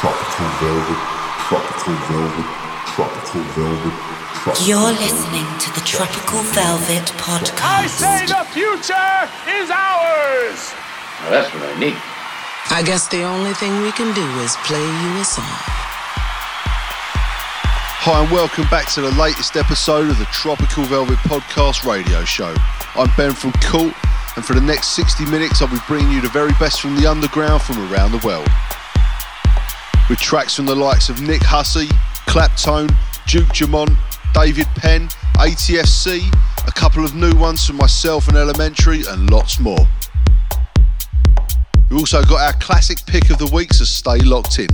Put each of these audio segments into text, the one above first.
Tropical Velvet. You're listening to the Tropical Velvet podcast. I say the future is ours! Now that's what I need. I guess the only thing we can do is play you a song. Hi and welcome back to the latest episode of the Tropical Velvet podcast radio show. I'm Ben from CULT, and for the next 60 minutes I'll be bringing you the very best from the underground from around the world. With tracks from the likes of Nick Hussey, Claptone, Duke Jamont, David Penn, ATFC, a couple of new ones from myself and Elementary, and lots more. We've also got our classic pick of the week, so stay locked in.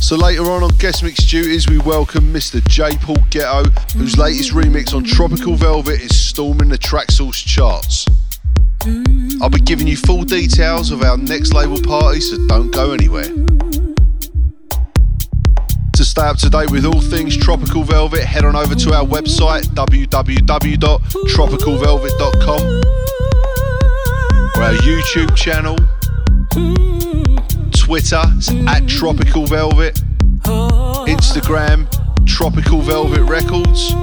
So later on Guest Mix Duties, we welcome Mr. J. Paul Ghetto, whose latest remix on Tropical Velvet is storming the Traxsource charts. I'll be giving you full details of our next label party, so don't go anywhere. To stay up to date with all things Tropical Velvet, head on over to our website www.tropicalvelvet.com or our YouTube channel, Twitter, it's at Tropical Velvet, Instagram, Tropical Velvet Records,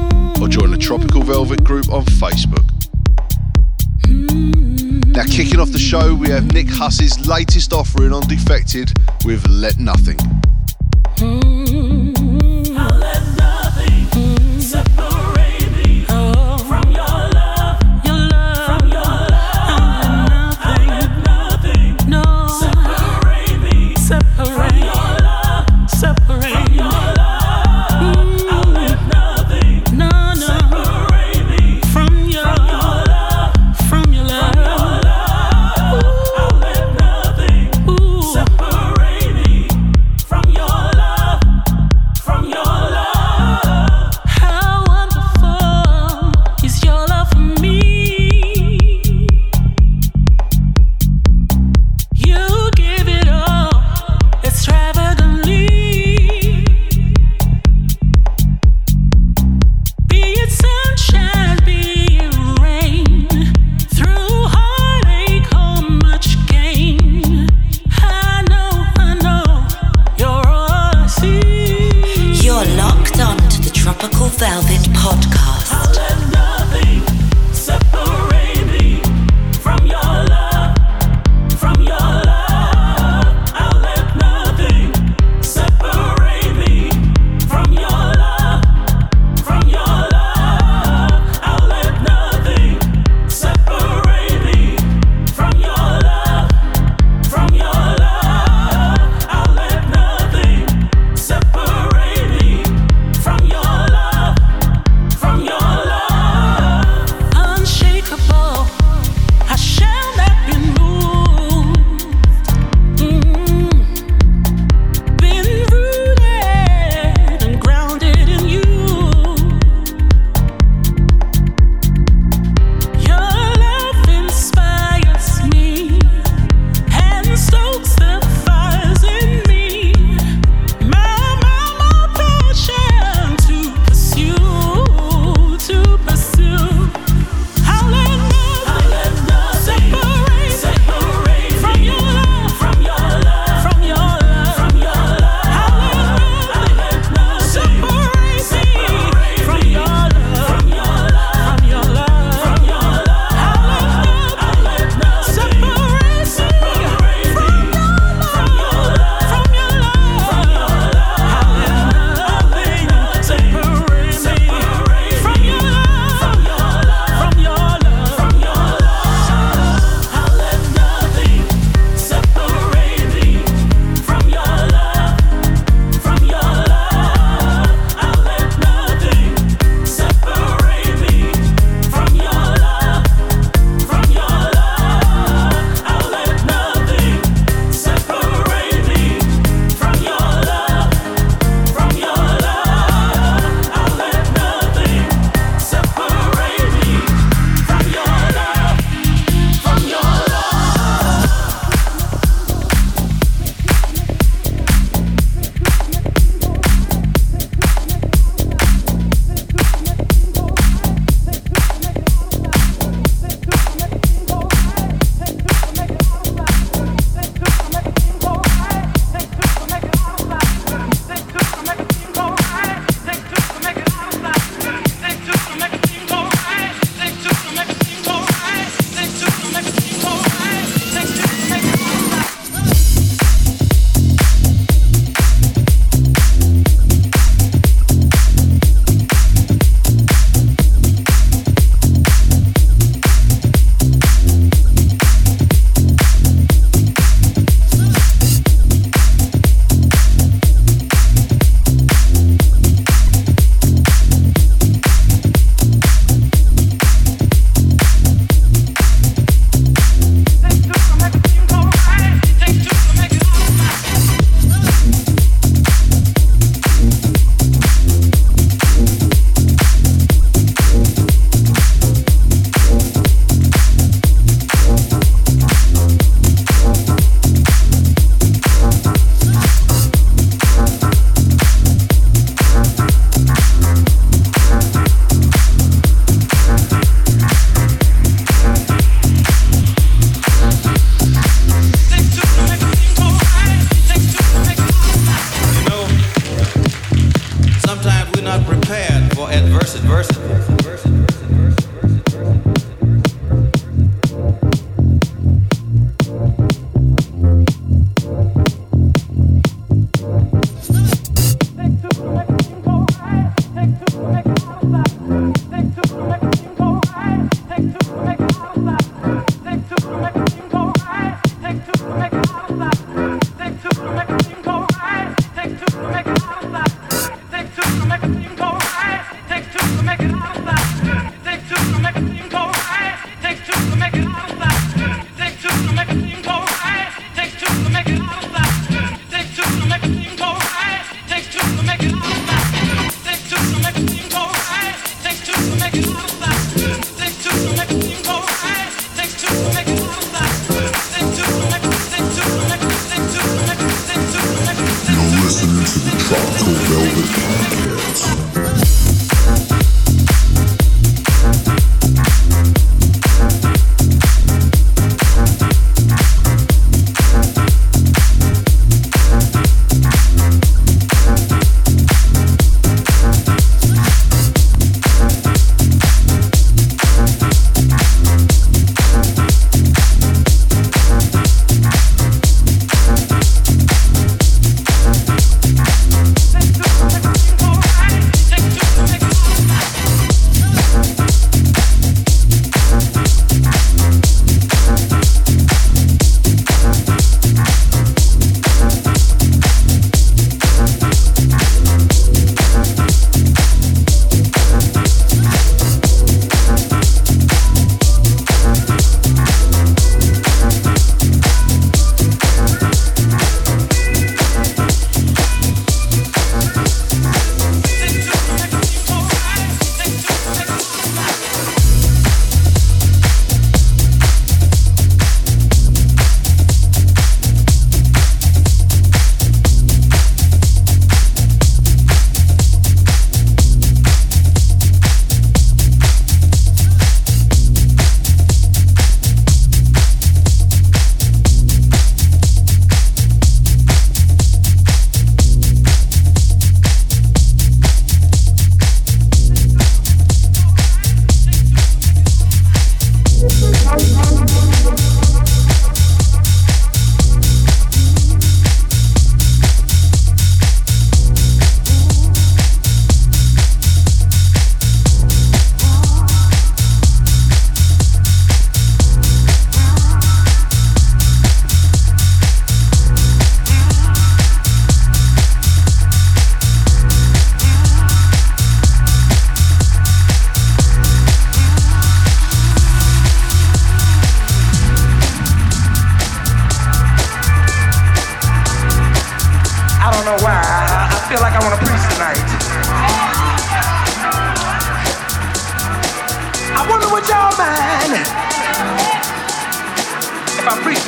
or join the Tropical Velvet group on Facebook. Now kicking off the show, we have Nick Hussey's latest offering on Defected with Let Nothing.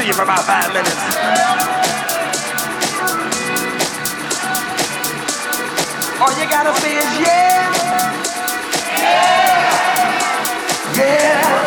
see you for about 5 minutes. All you gotta say is yeah. Yeah. Yeah. Yeah.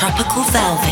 Tropical Velvet.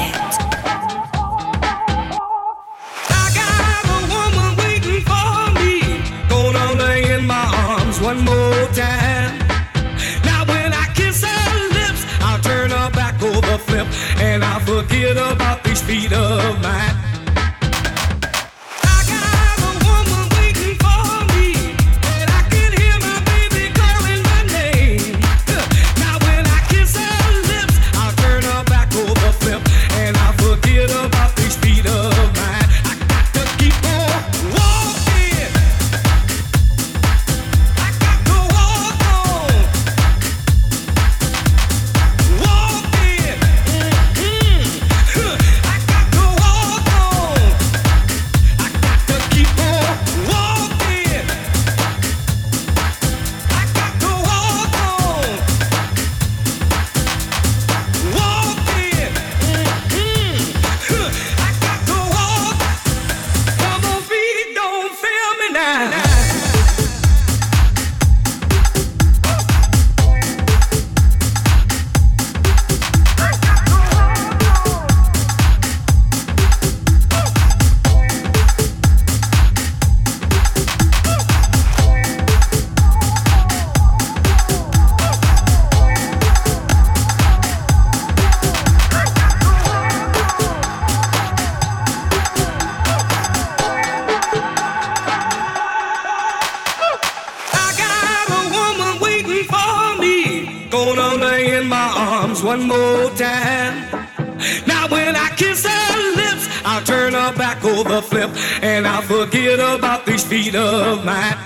in my arms one more time. Now when I kiss her lips, I'll turn her back over flip, and I'll forget about these feet of mine.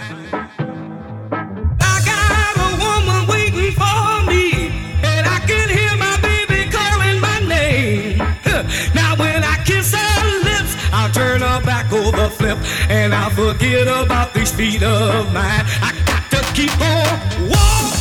I got a woman waiting for me, and I can hear my baby calling my name. Now when I kiss her lips, I'll turn her back over flip, and I'll forget about these feet of mine. I got to keep on walking.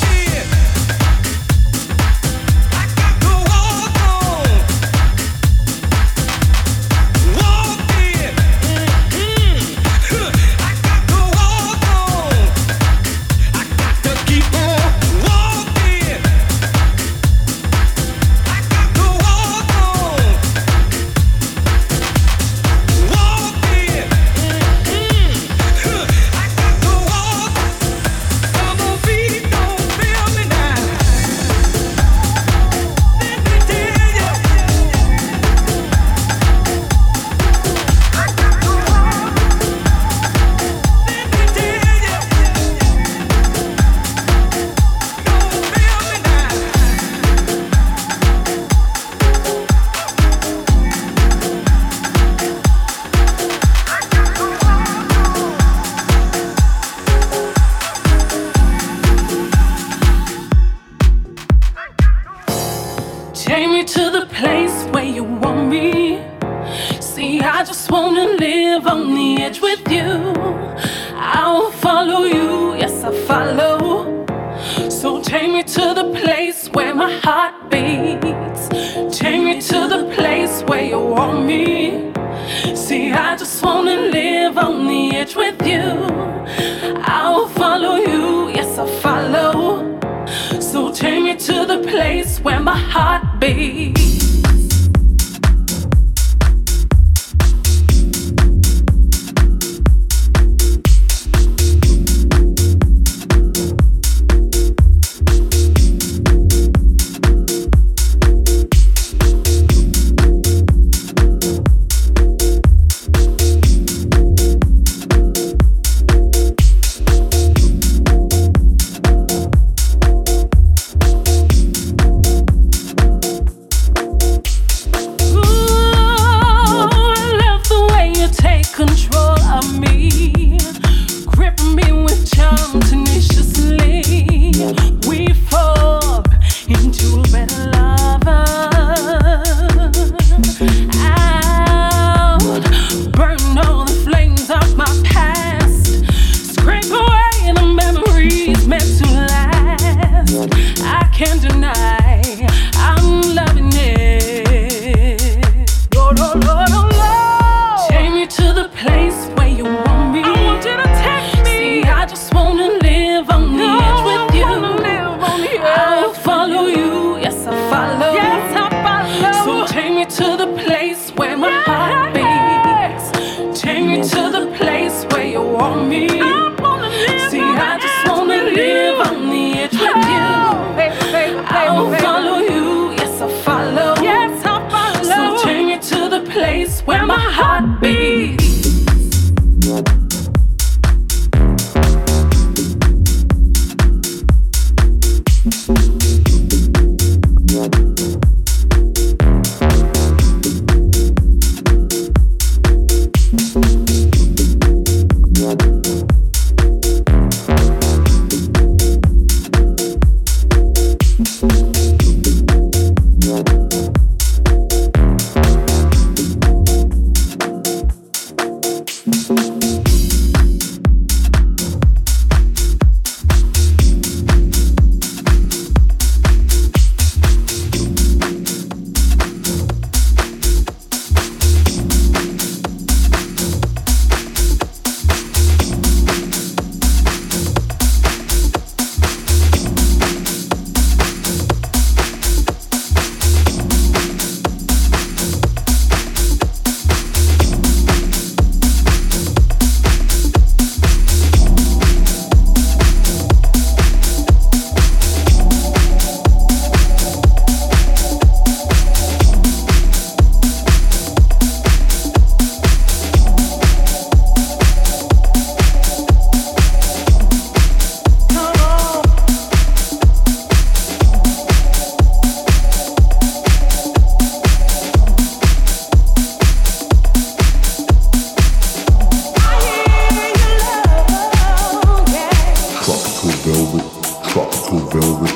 Velvet,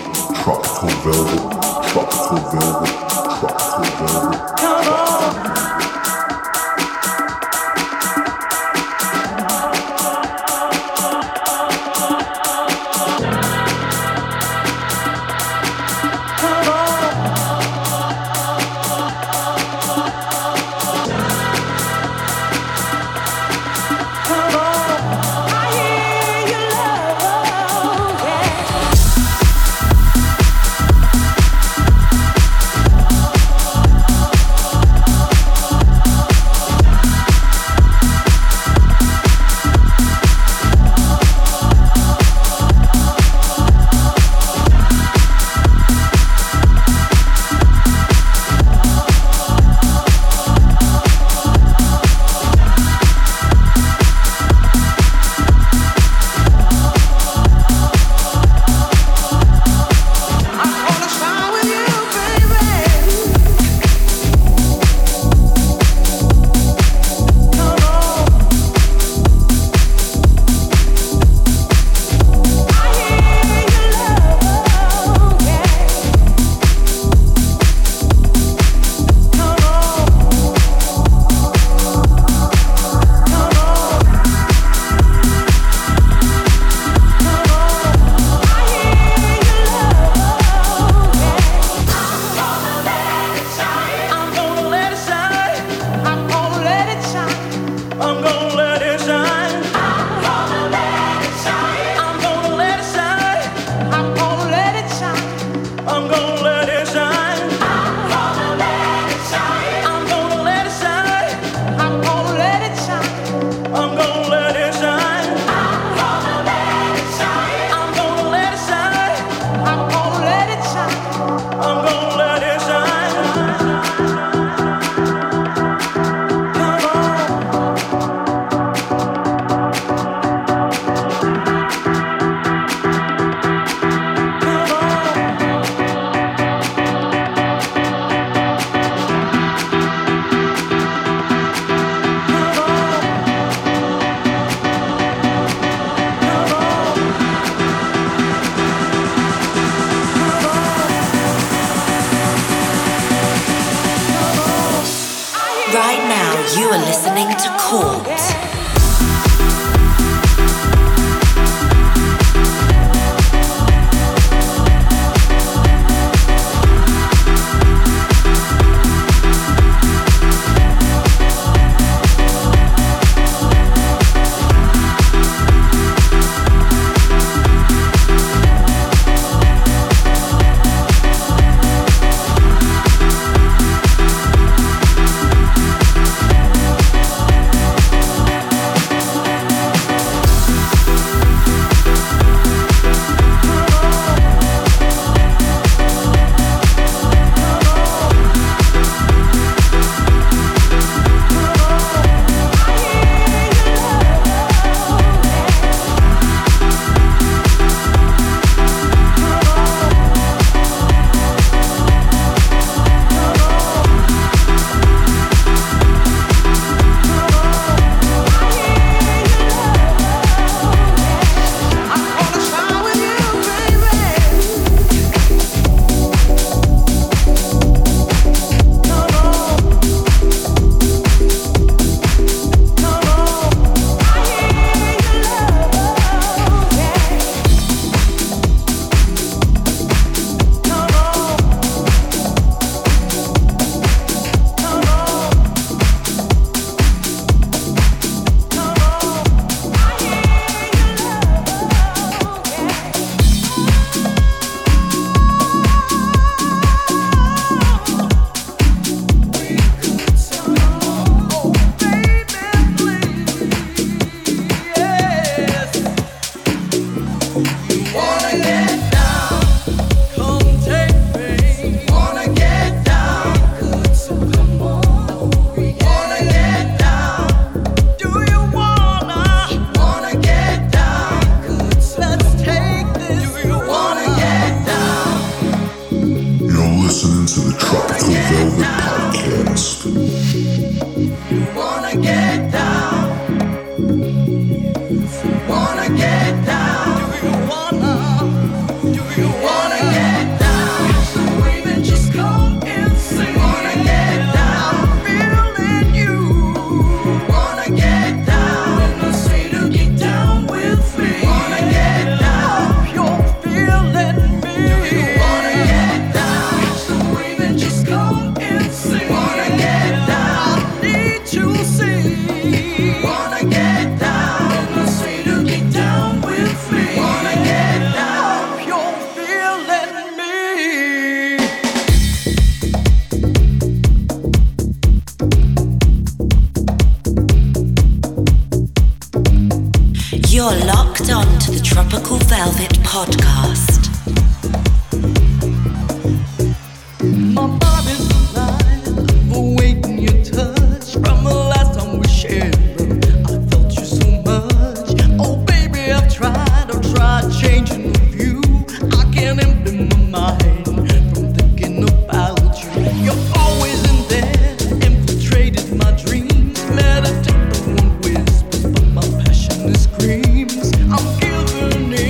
Tropical Velvet, Tropical Velvet, Tropical Velvet. Come on! Tropical Velvet Podcast. My body's alive, awaiting your touch. From the last time we shared, I felt you so much. Oh baby, I've tried changing the view. I can't empty my mind from thinking about you. You're always in there, infiltrated my dreams. Meditate, but won't whisper, but my passion is green. One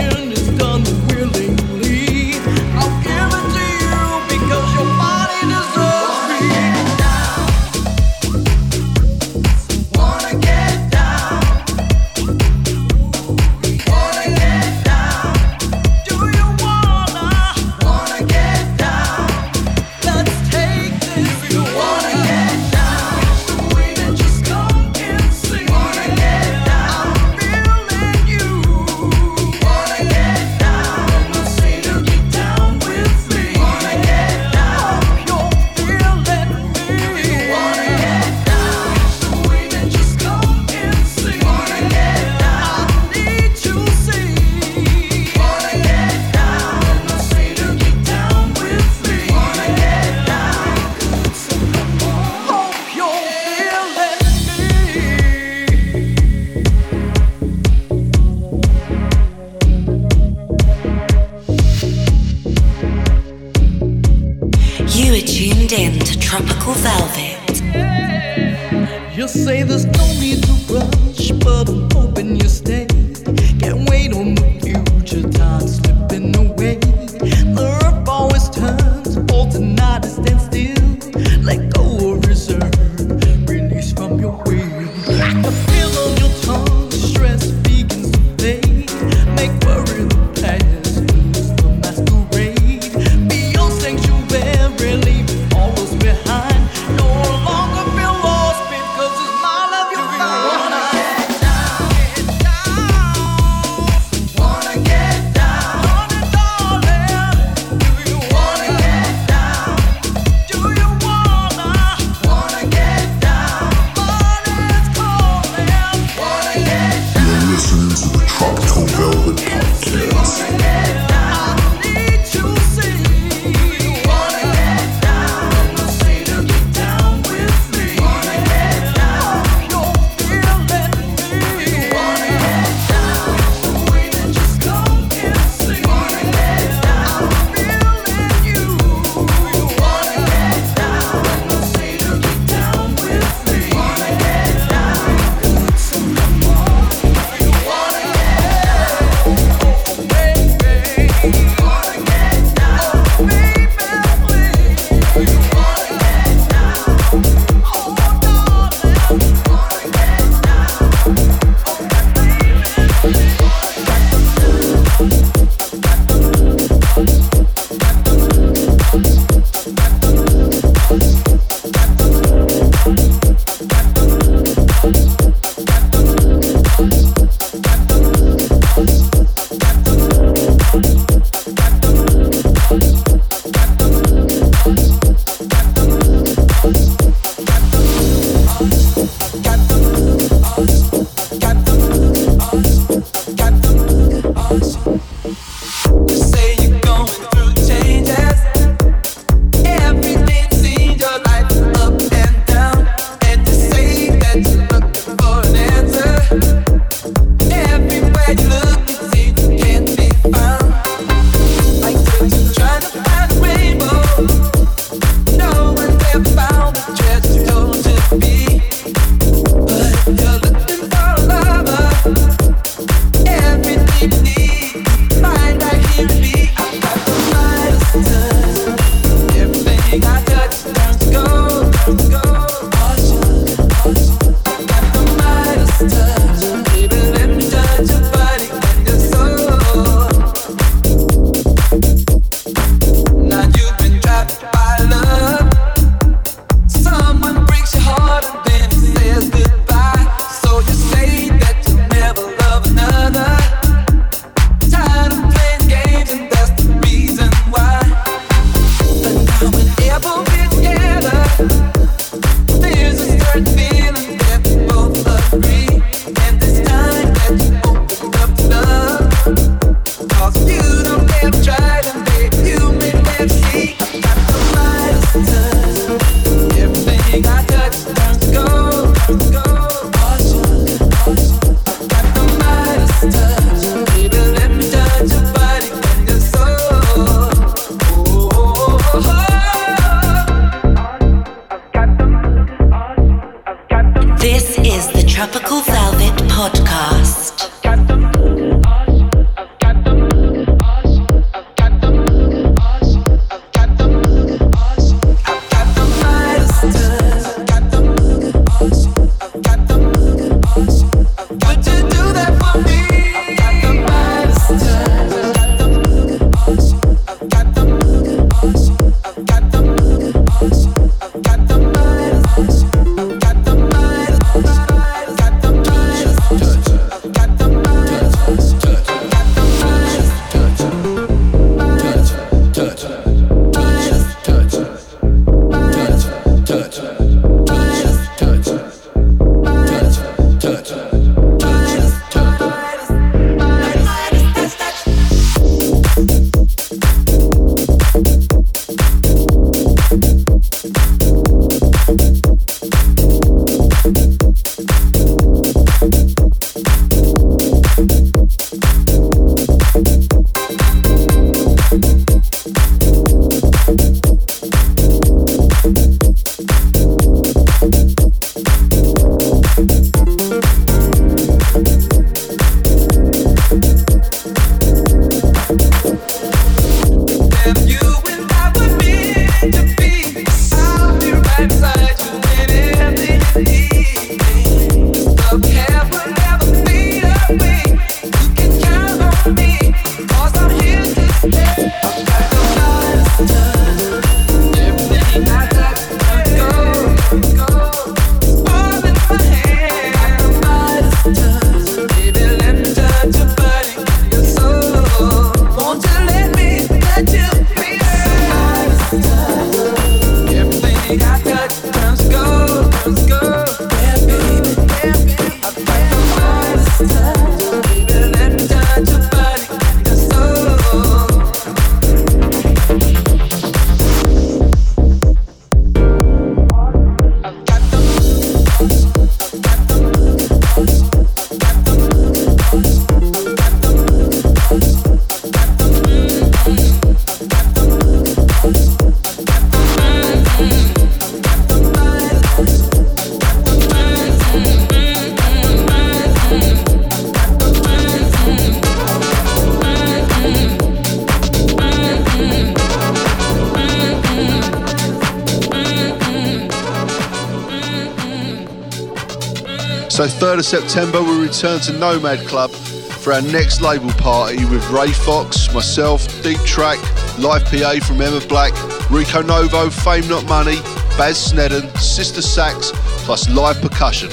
So 3rd of September, we return to Nomad Club for our next label party with Ray Fox, myself, Deep Track, Live PA from Emma Black, Rico Novo, Fame Not Money, Baz Sneddon, Sister Sax, plus live percussion.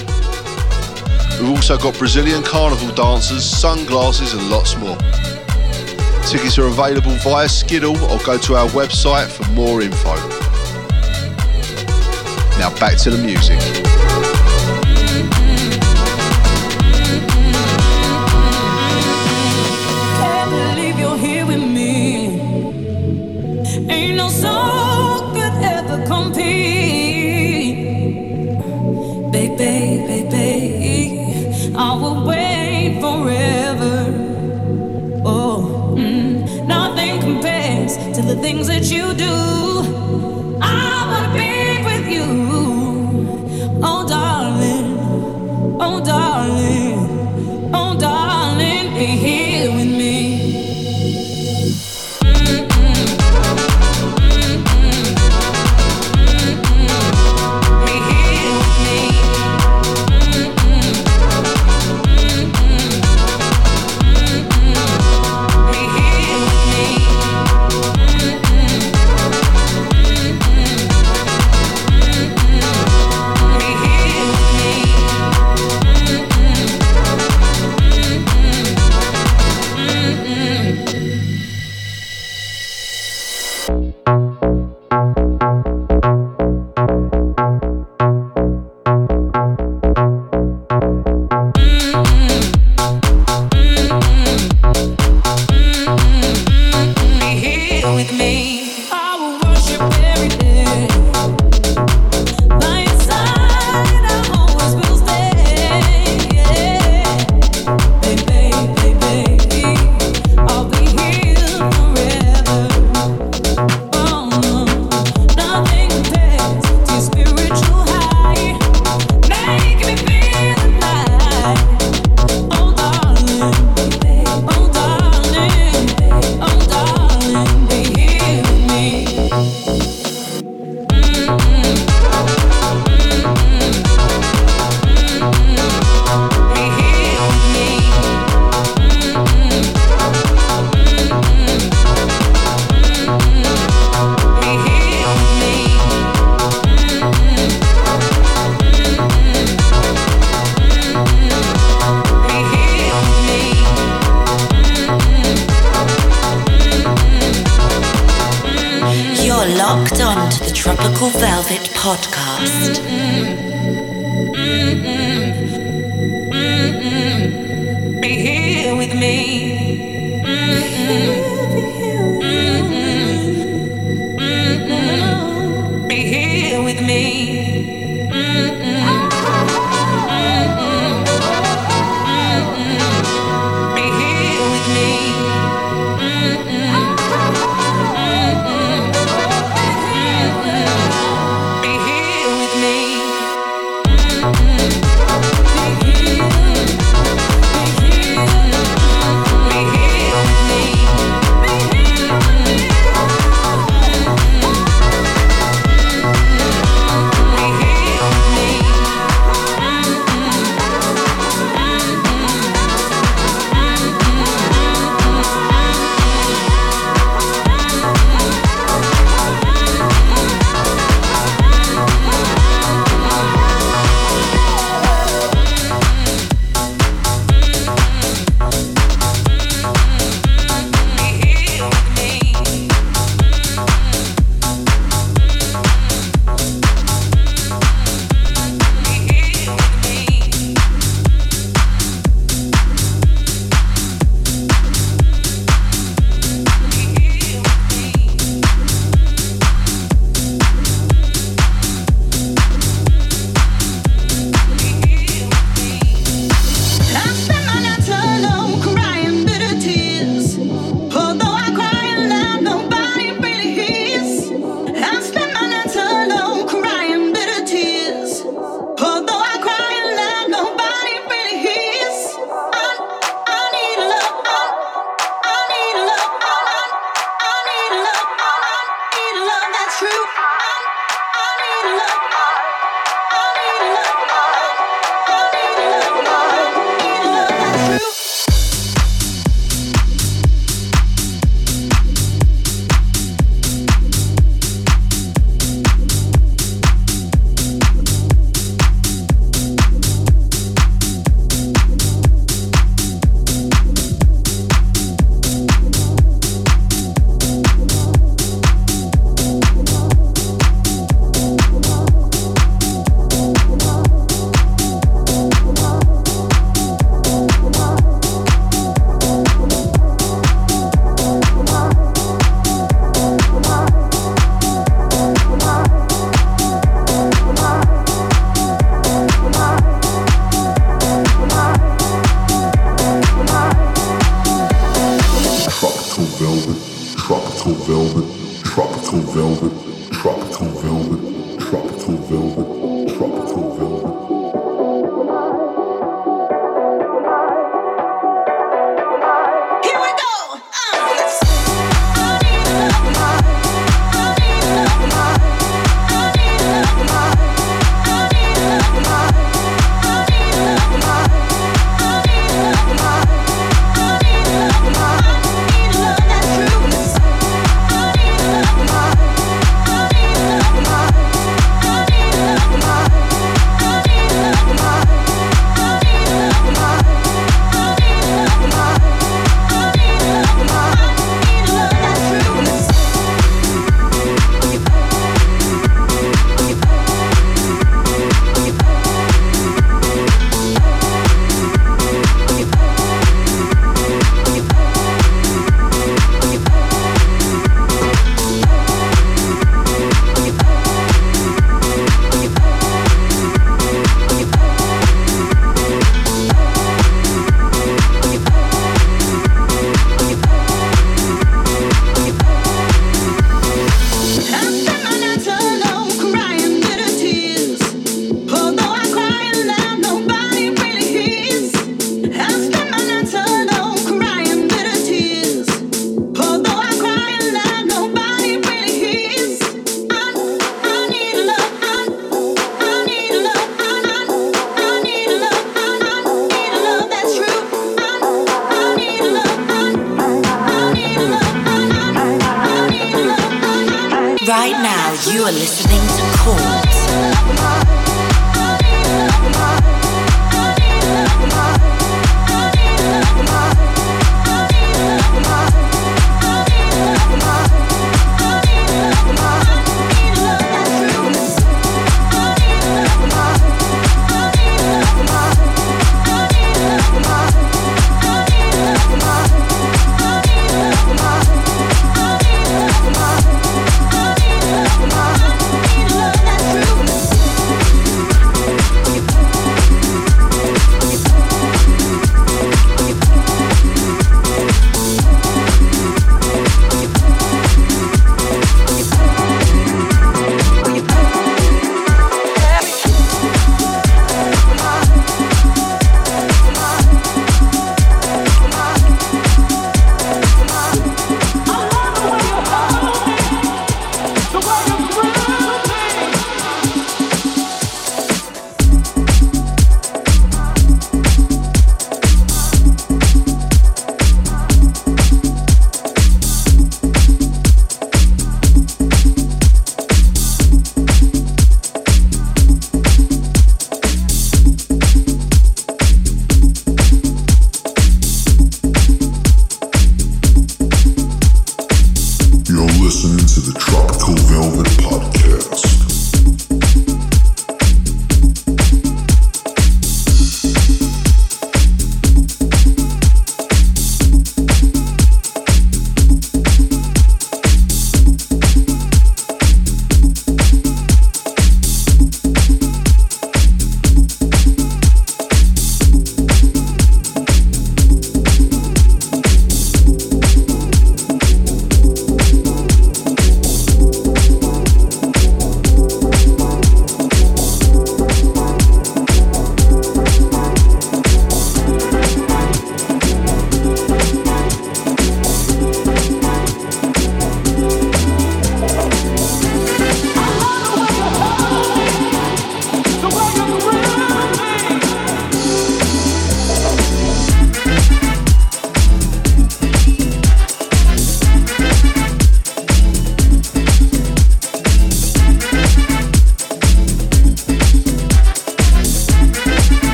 We've also got Brazilian carnival dancers, sunglasses and lots more. Tickets are available via Skiddle or go to our website for more info. Now back to the music. The things that you do, I wanna be with you. Oh darling, oh darling, oh darling, be here with me. Be here with me. Be here with me. Be here with me. Velvet, Tropical Velvet, Tropical Velvet, Tropical Velvet, Tropical Velvet, Tropical Velvet.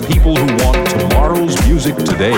for people who want tomorrow's music today.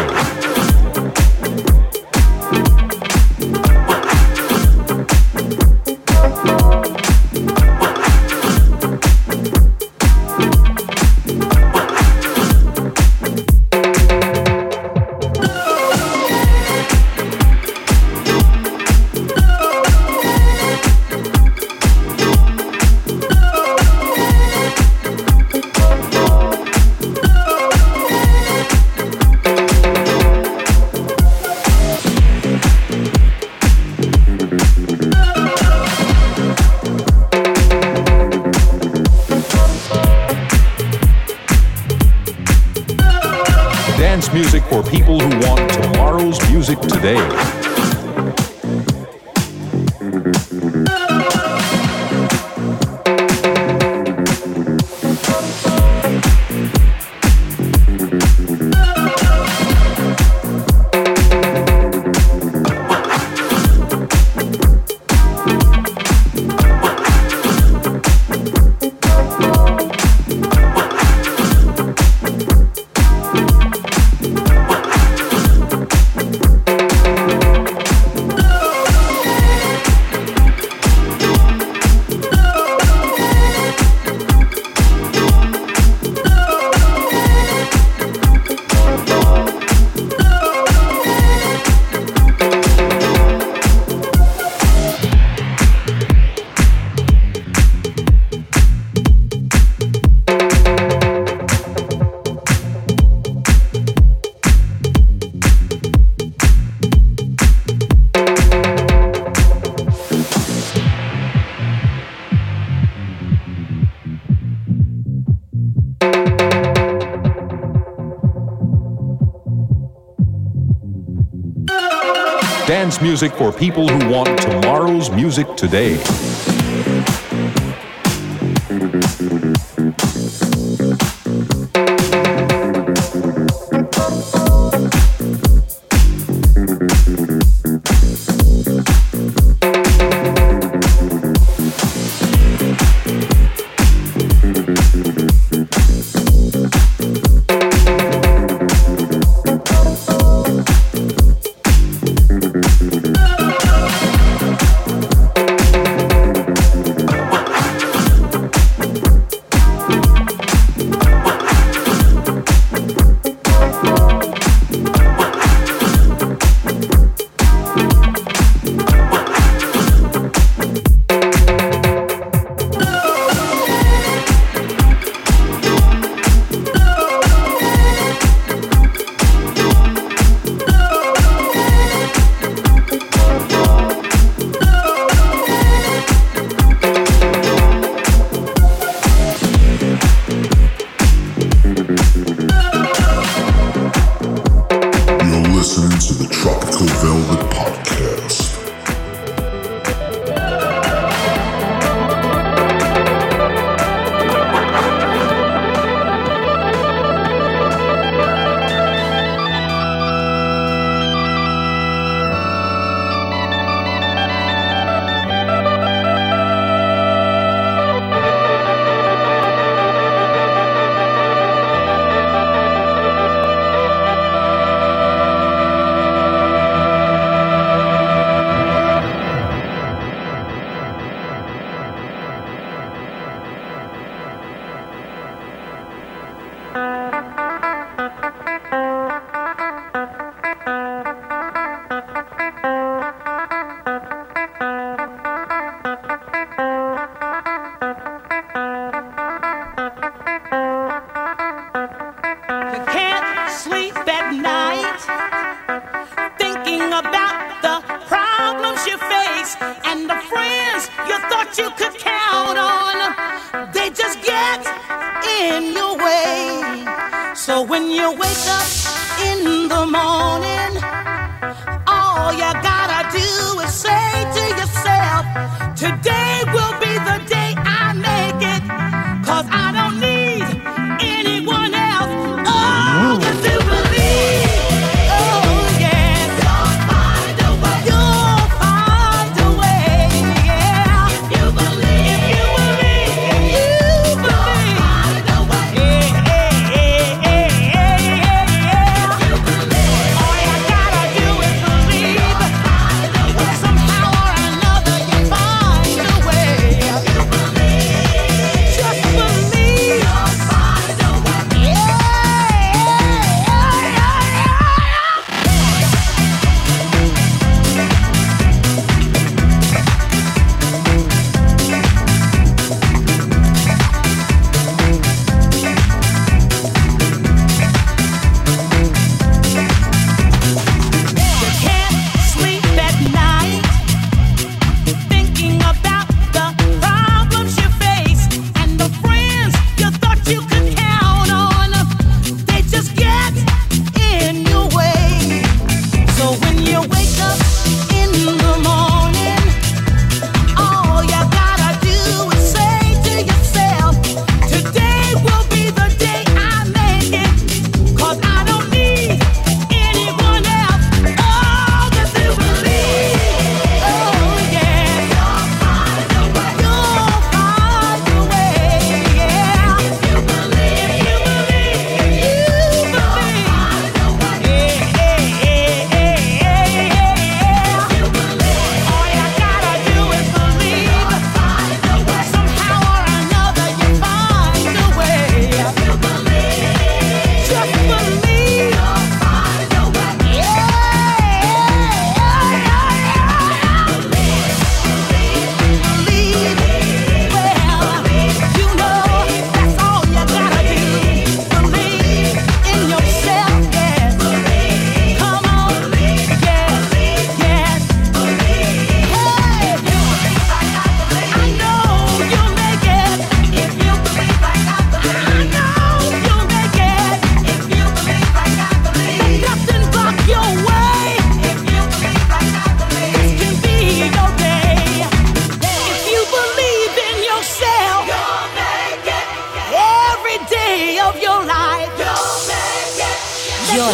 Music for people who want tomorrow's music today.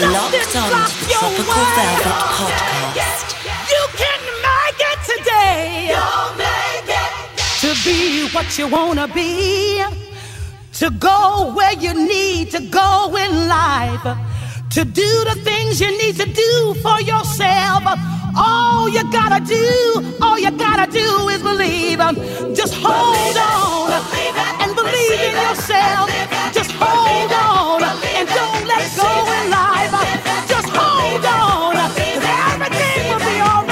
You're locked on to the Tropical Velvet podcast. You can make it today. You'll make it to be what you wanna be, to go where you need to go in life, to do the things you need to do for yourself. All you gotta do is believe. Just hold on and believe in yourself. Just hold on and don't let go in life. Just hold on, everything will be all right.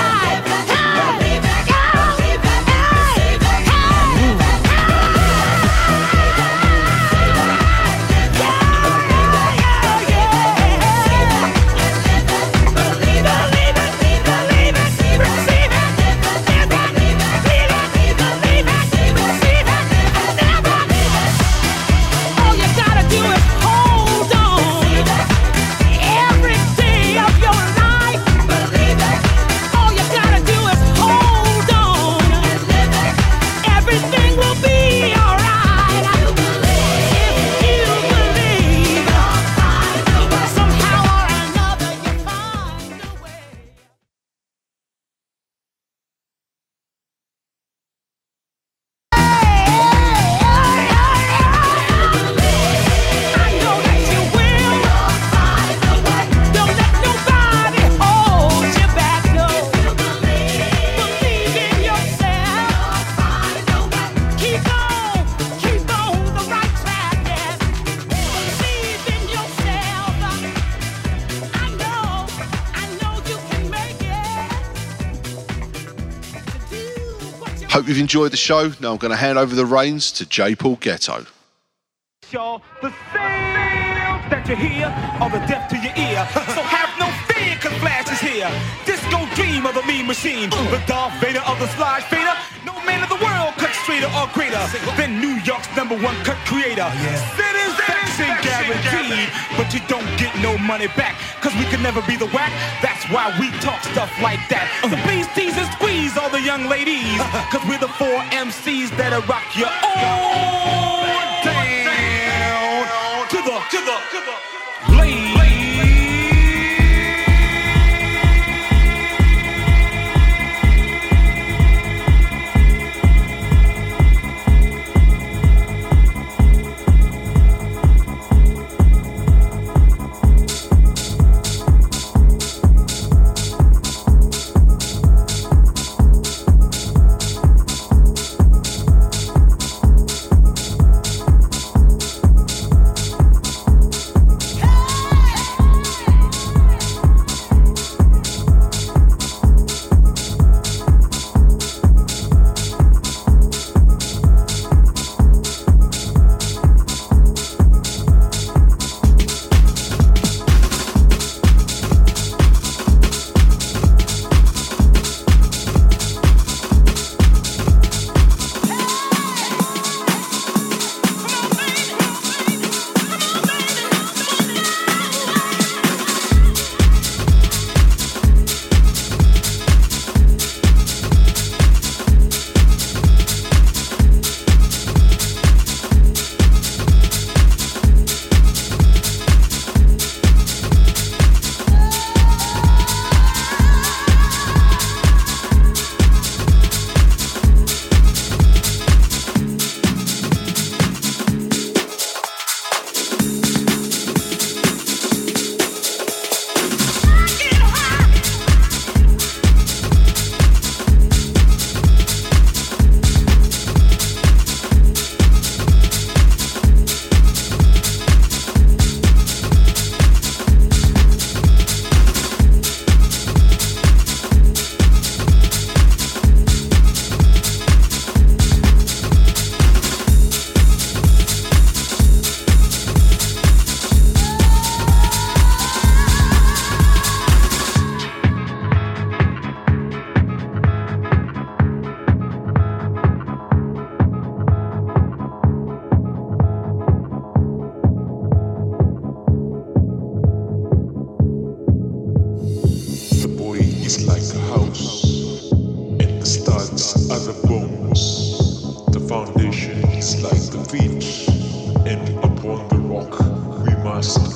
You've enjoyed the show. Now I'm going to hand over the reins to J. Paul Ghetto. Y'all, the sound that you hear are the death to your ear. So have no fear, cause Flash is here. Disco dream of the mean machine. The Darth Vader of the Slide Vader. No man of the world cut straighter or greater than New York's #1 cut creator. Satisfaction guaranteed, but you don't get no money back, cause we can never be the whack. That's why we talk stuff like that. So please tease and squeeze all the young ladies, cause we're the 4 MCs that'll rock you all down to the ladies.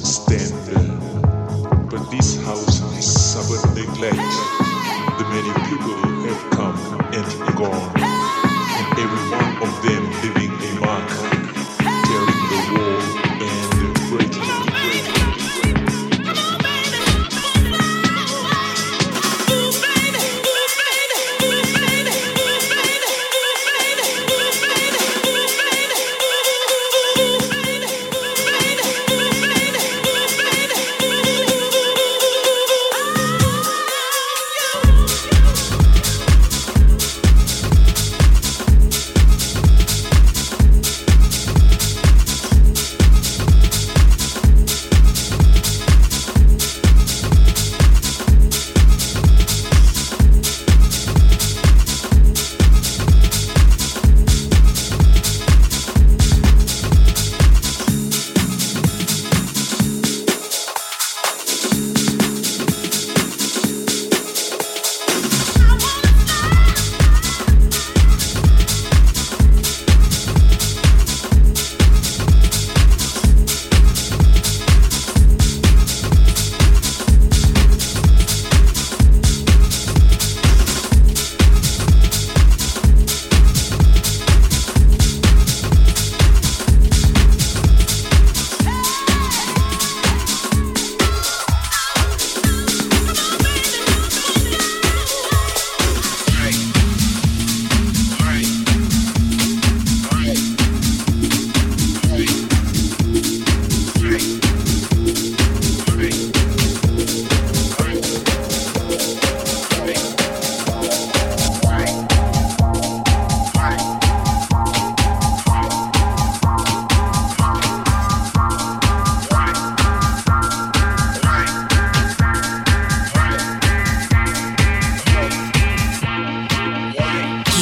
Stand there. but this house is suffered neglect. The many people have come and gone, and every one of them leaving a mark, tearing the wall and breaking it.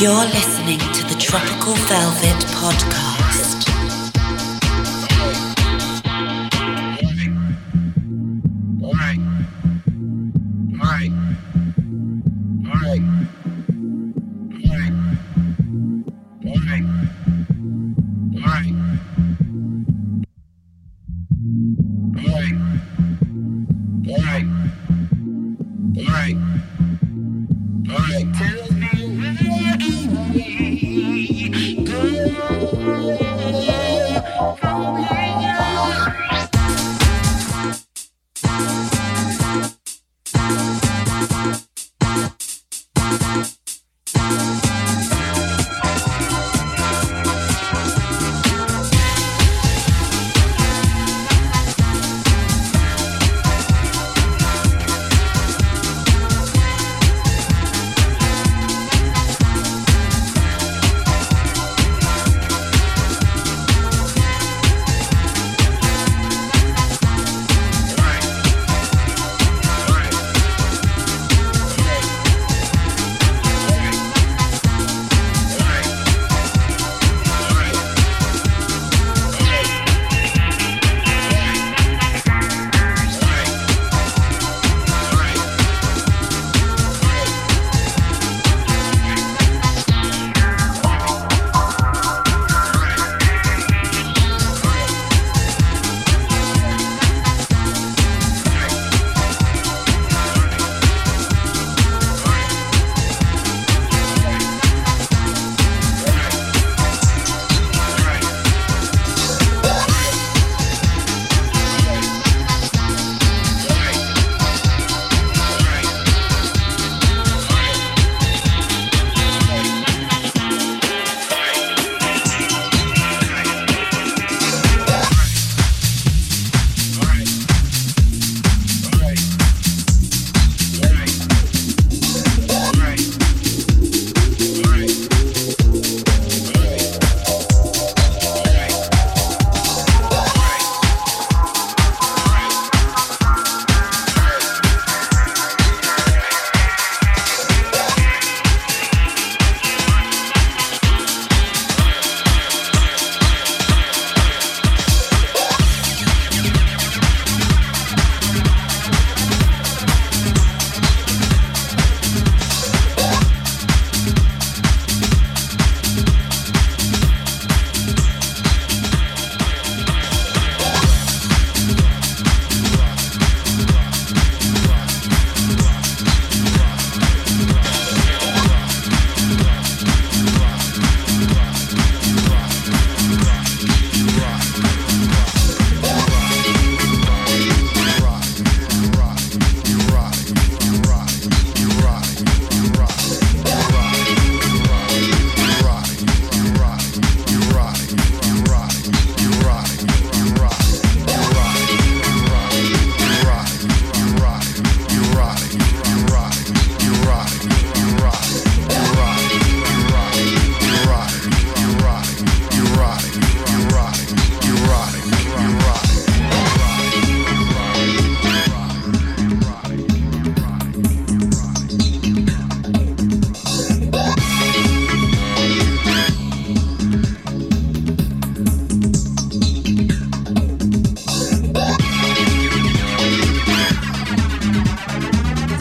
You're listening to the Tropical Velvet Podcast.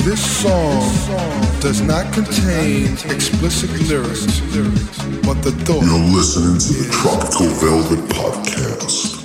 This song does not contain explicit lyrics, but the thought. You're listening to the Tropical Velvet Podcast.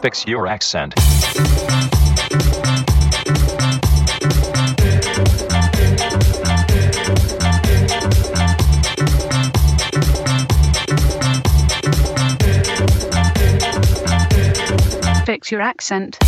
Fix your accent. Fix your accent.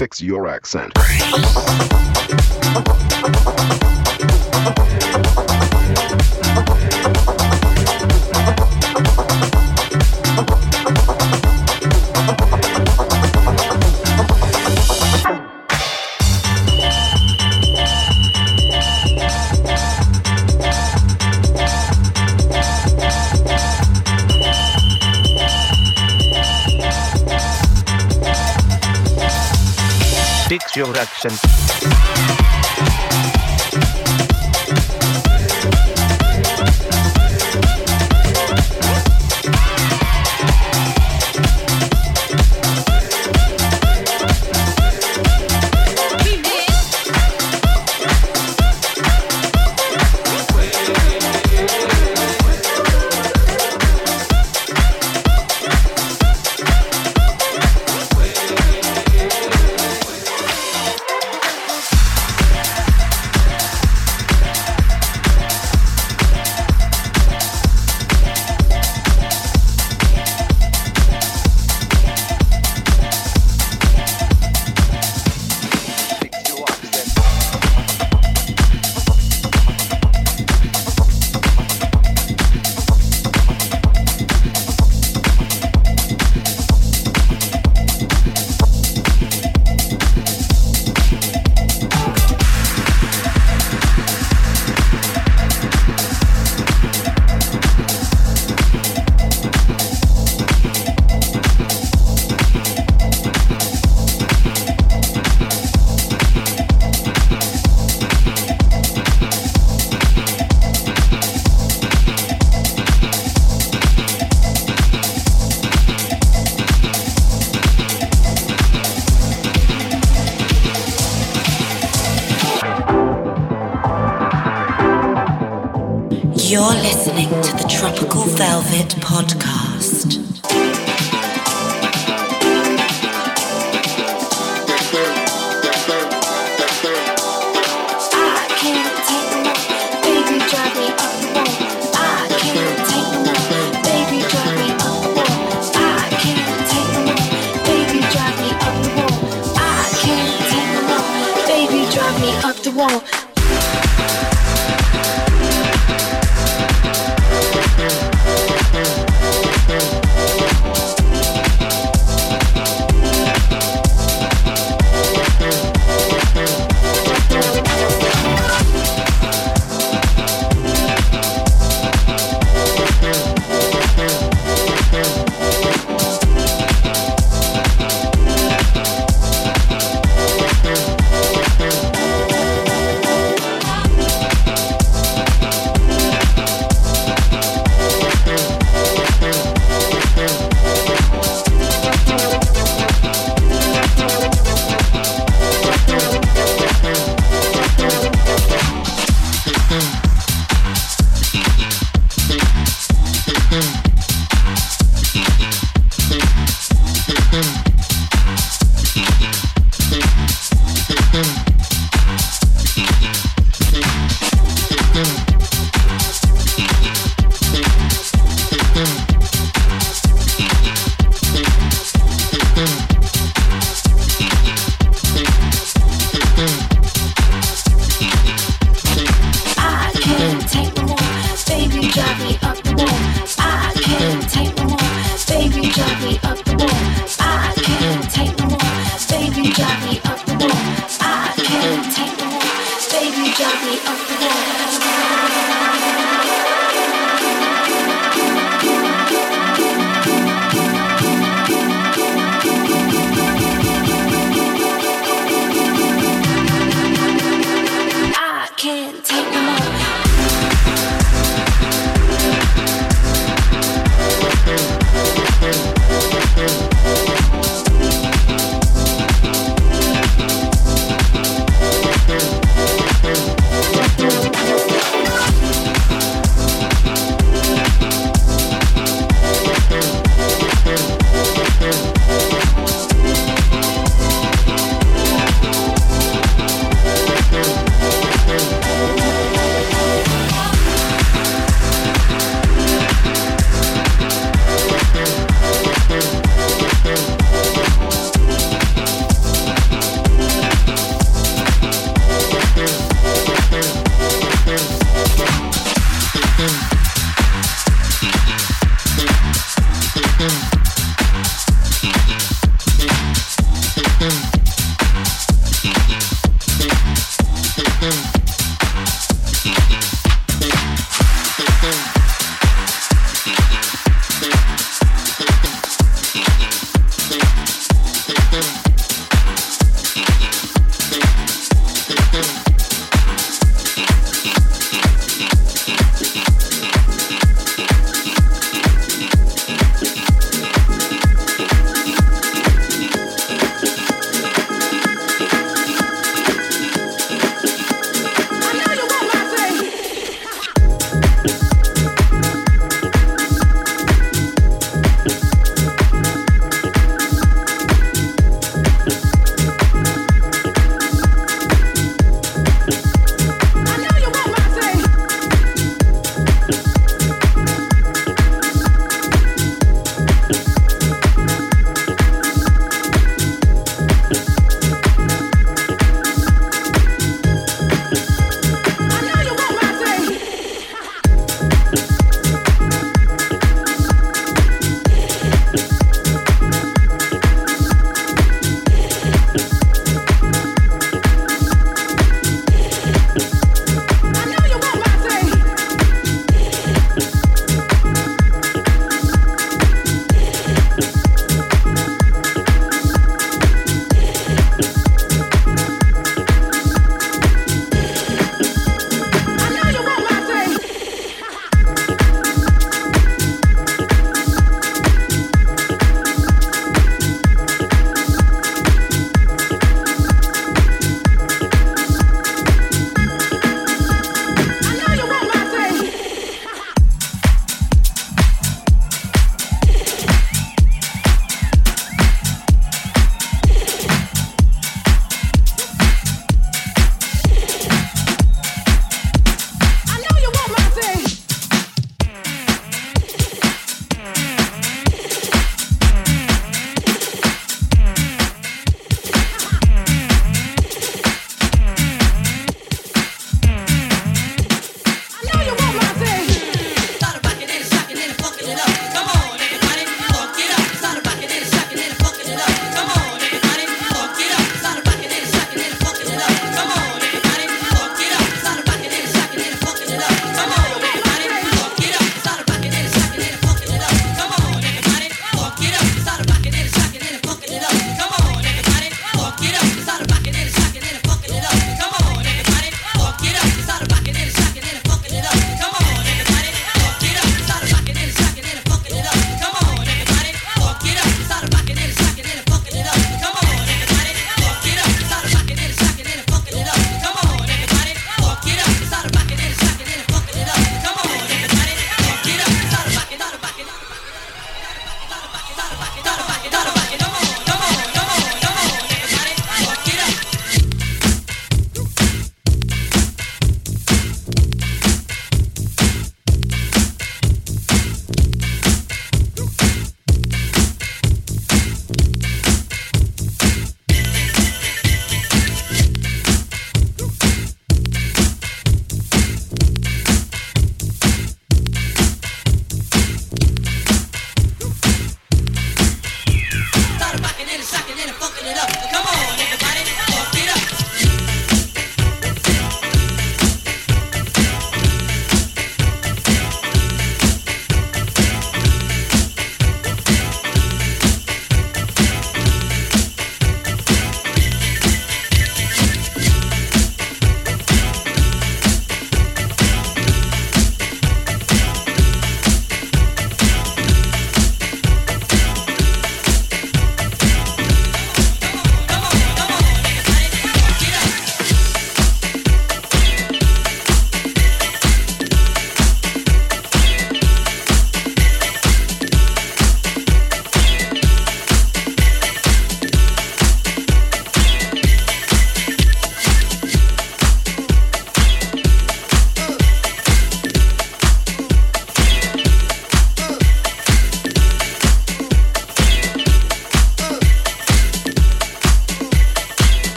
fix your accent. Fix your accent. You're listening to the Tropical Velvet Podcast. I can't take no more, baby, drive me up the wall.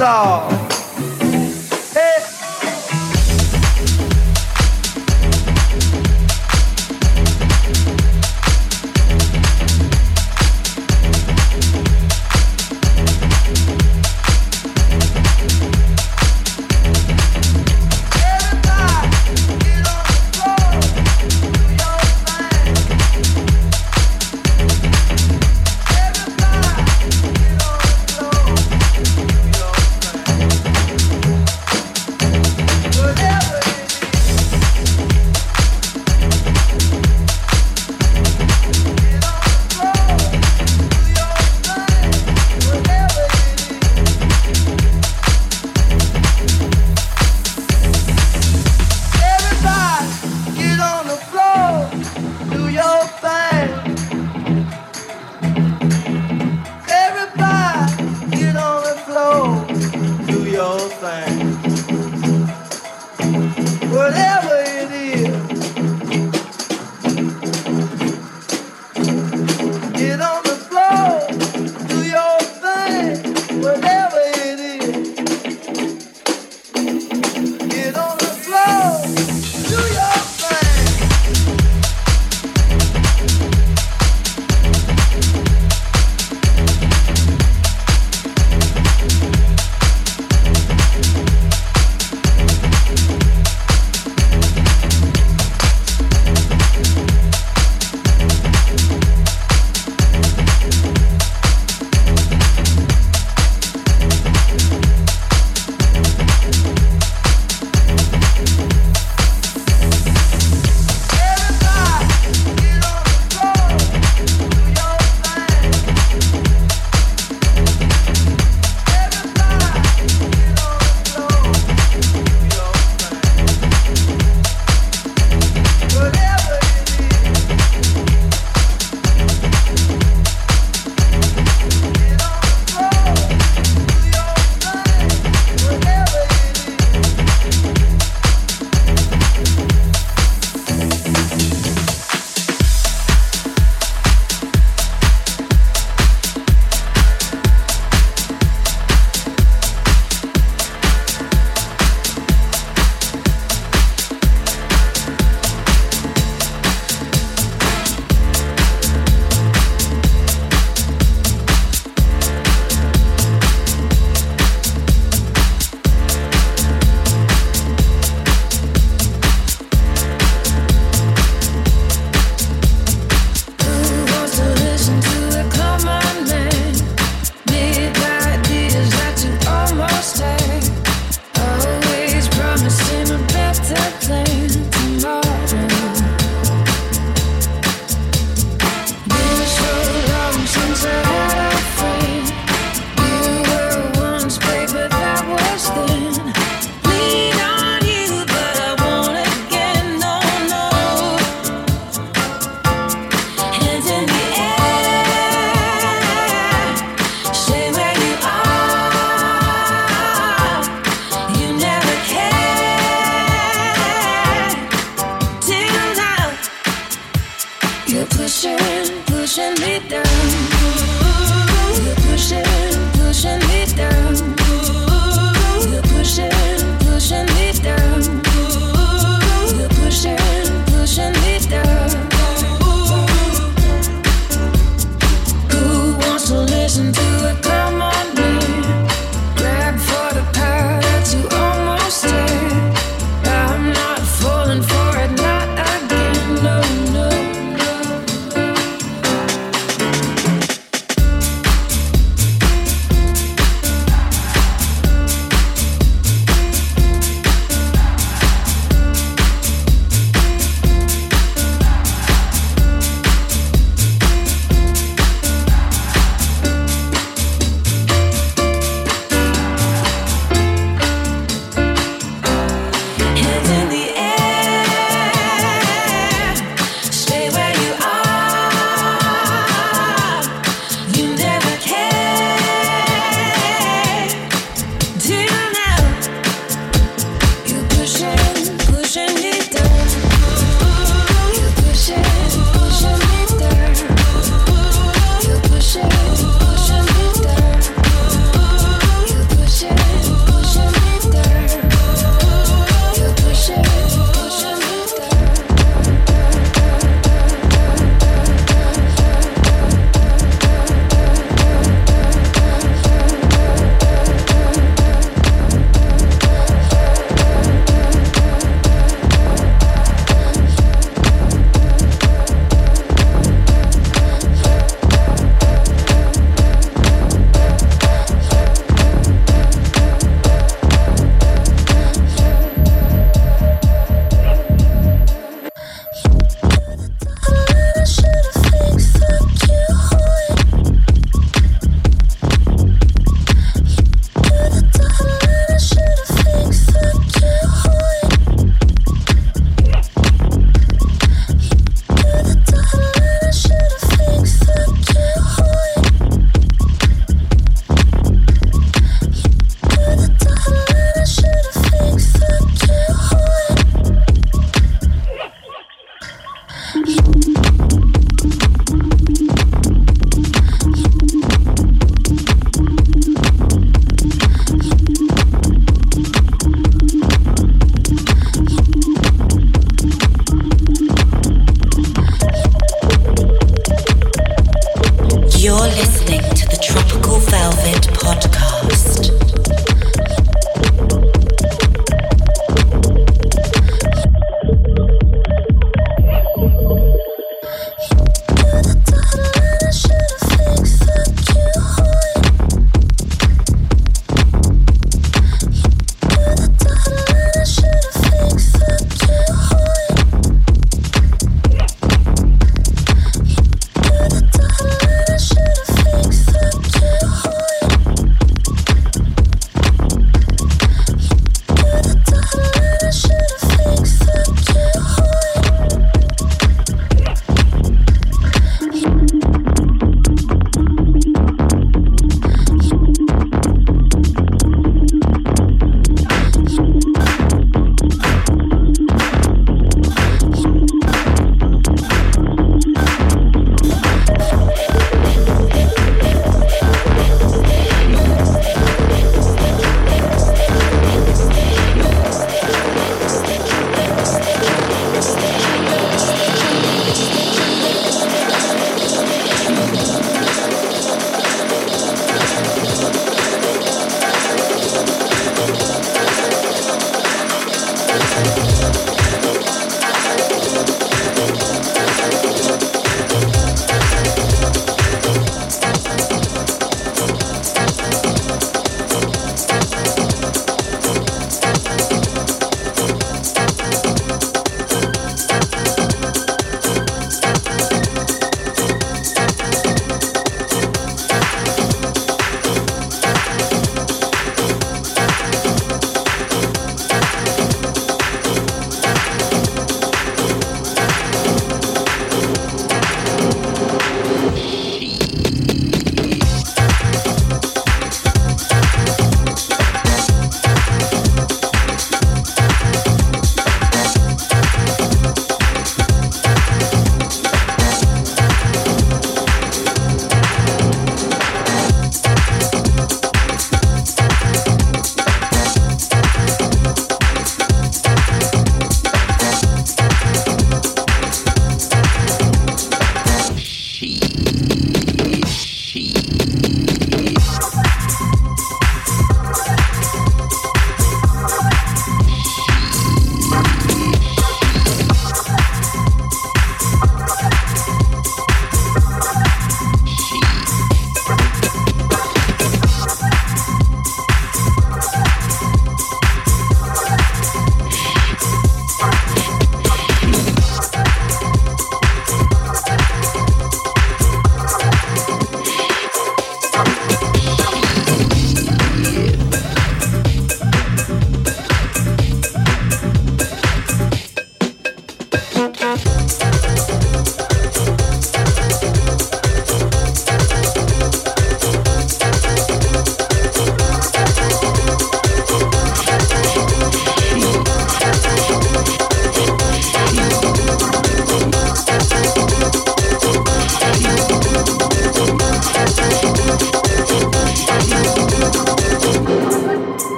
Lord. Hey.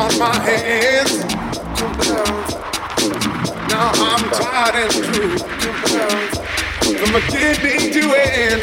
on my hands. Now I'm tired and through. From a kid being to end.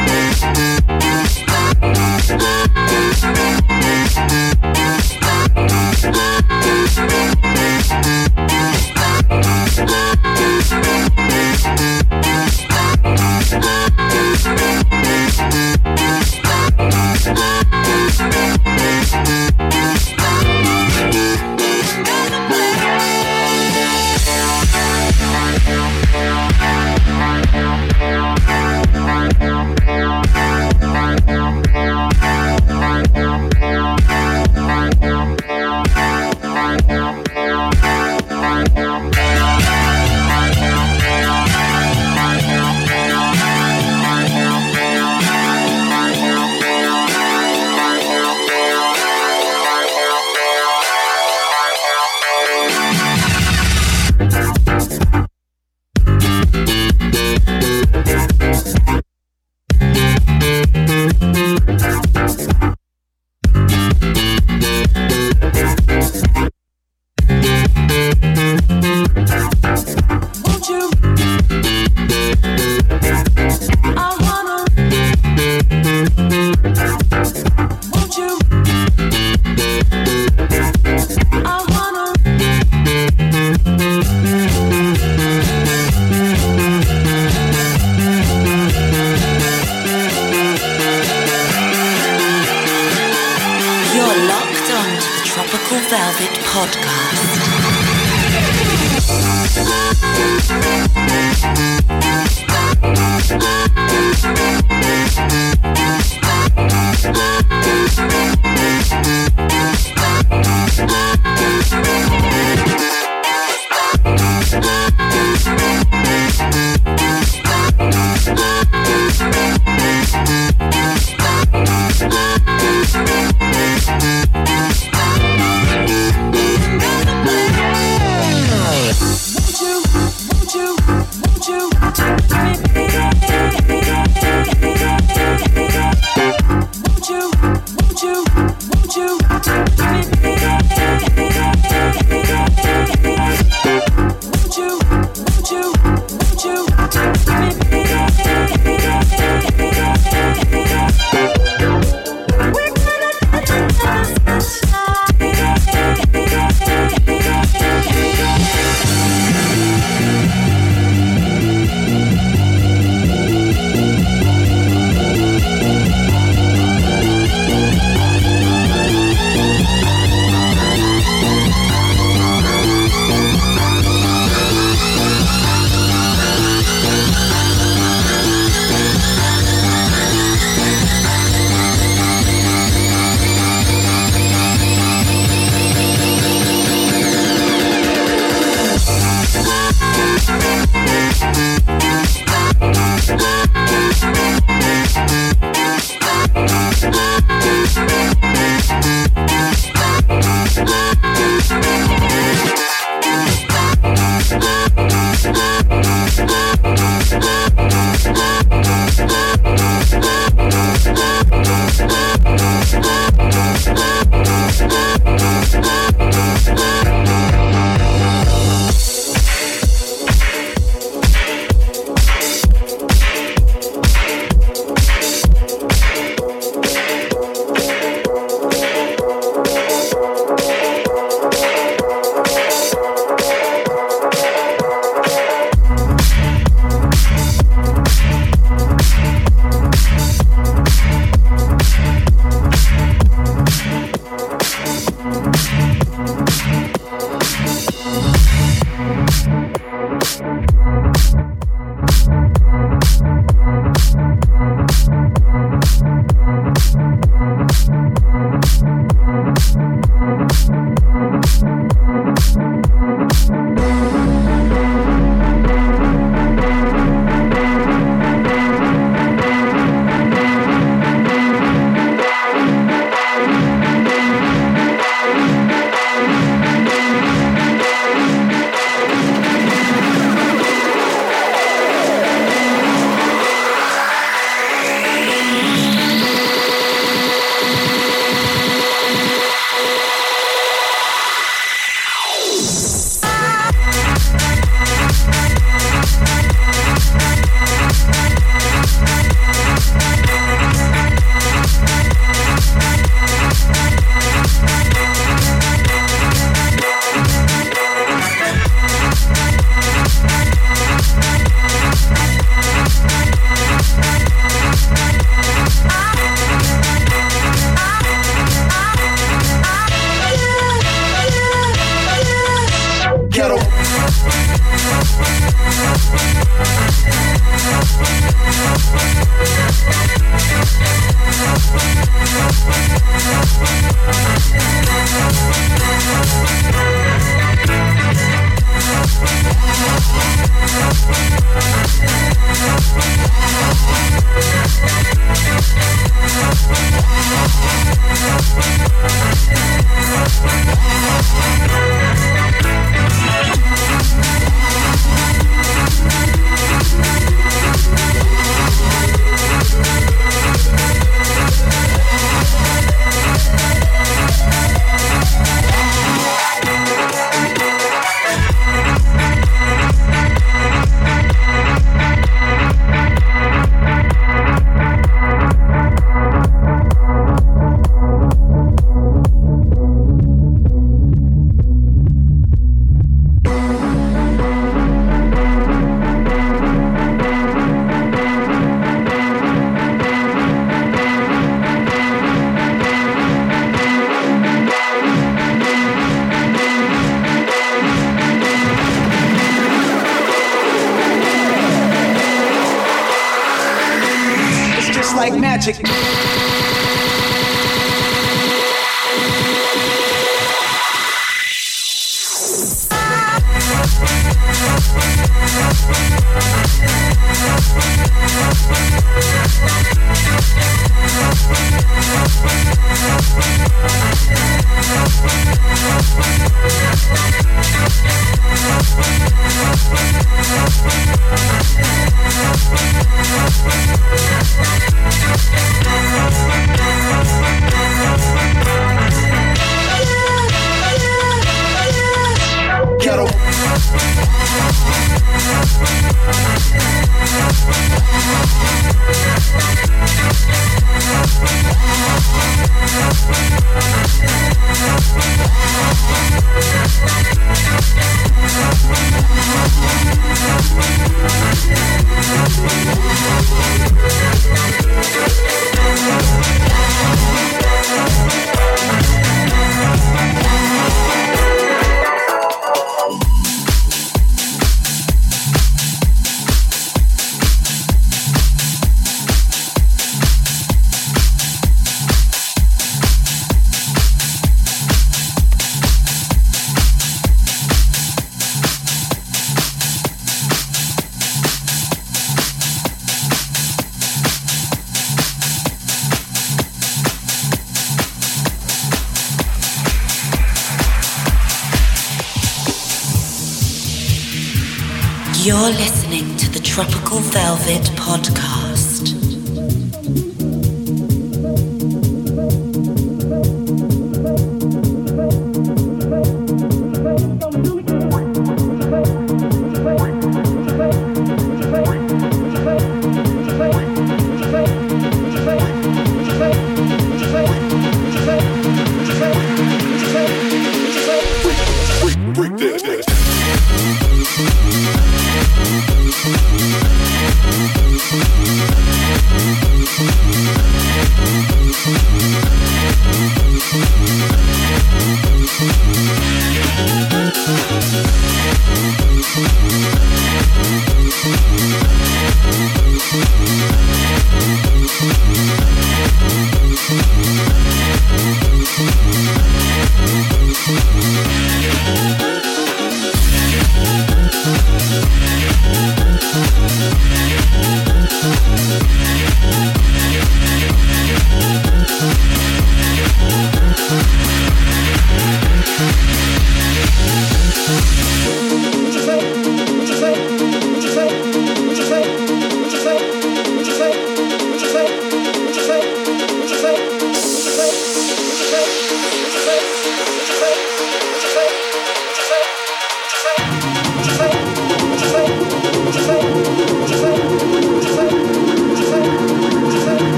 You're listening to the Tropical Velvet podcast.